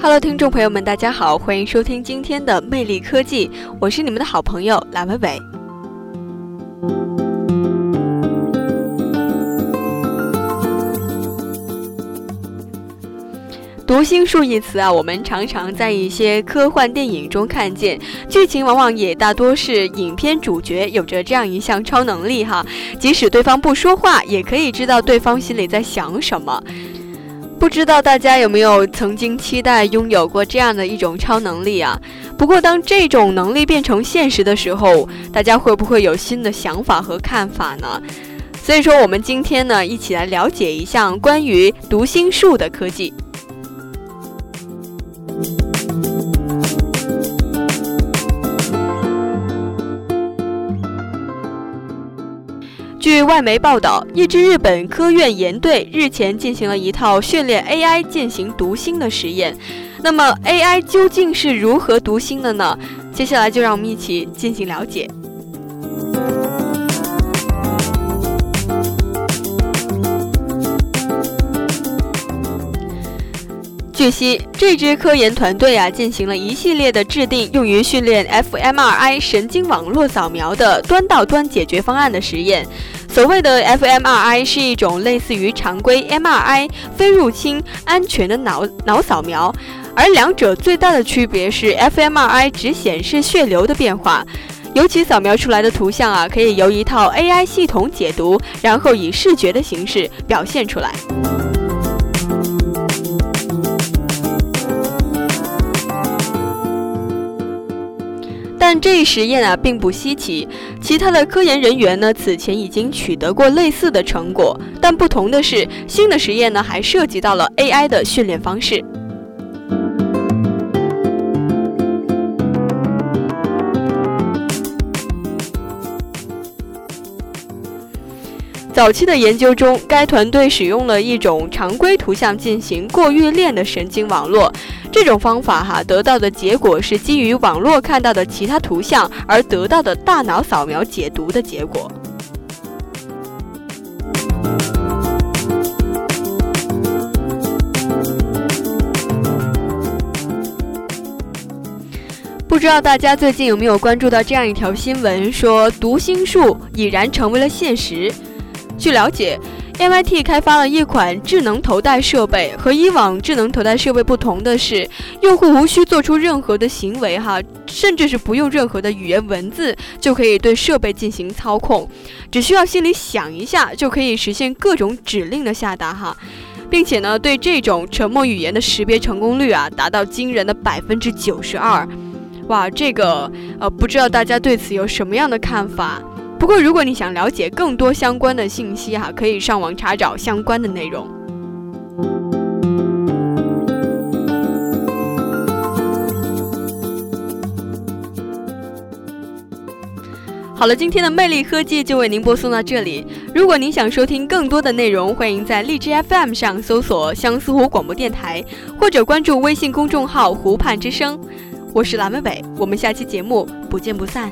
Hello， 听众朋友们，大家好，欢迎收听今天的魅力科技，我是你们的好朋友蓝伟伟。读心术一词啊，我们常常在一些科幻电影中看见，剧情往往也大多是影片主角有着这样一项超能力哈，即使对方不说话，也可以知道对方心里在想什么。不知道大家有没有曾经期待拥有过这样的一种超能力啊？不过当这种能力变成现实的时候，大家会不会有新的想法和看法呢？所以说我们今天呢，一起来了解一项关于读心术的科技。据外媒报道，一支日本科院研队日前进行了一套训练 AI 进行读心的实验。那么 AI 究竟是如何读心的呢？接下来就让我们一起进行了解。据悉，这支科研团队啊进行了一系列的制定用于训练 fMRI 神经网络扫描的端到端解决方案的实验。所谓的 fMRI 是一种类似于常规 MRI 非入侵安全的脑扫描，而两者最大的区别是 fMRI 只显示血流的变化，尤其扫描出来的图像啊可以由一套 AI 系统解读，然后以视觉的形式表现出来。但这一实验啊并不稀奇，其他的科研人员呢此前已经取得过类似的成果，但不同的是，新的实验呢还涉及到了 AI 的训练方式。早期的研究中，该团队使用了一种常规图像进行过预练的神经网络。这种方法得到的结果是基于网络看到的其他图像而得到的大脑扫描解读的结果。不知道大家最近有没有关注到这样一条新闻，说读心术已然成为了现实。据了解，MIT 开发了一款智能头戴设备，和以往智能头戴设备不同的是，用户无需做出任何的行为甚至是不用任何的语言文字就可以对设备进行操控，只需要心里想一下就可以实现各种指令的下达并且呢，对这种沉默语言的识别成功率达到惊人的 92%。 哇，这个不知道大家对此有什么样的看法？不过如果你想了解更多相关的信息可以上网查找相关的内容。好了，今天的魅力科技就为您播送到这里。如果您想收听更多的内容，欢迎在荔枝 FM 上搜索相思湖广播电台，或者关注微信公众号湖畔之声。我是蓝美美，我们下期节目不见不散。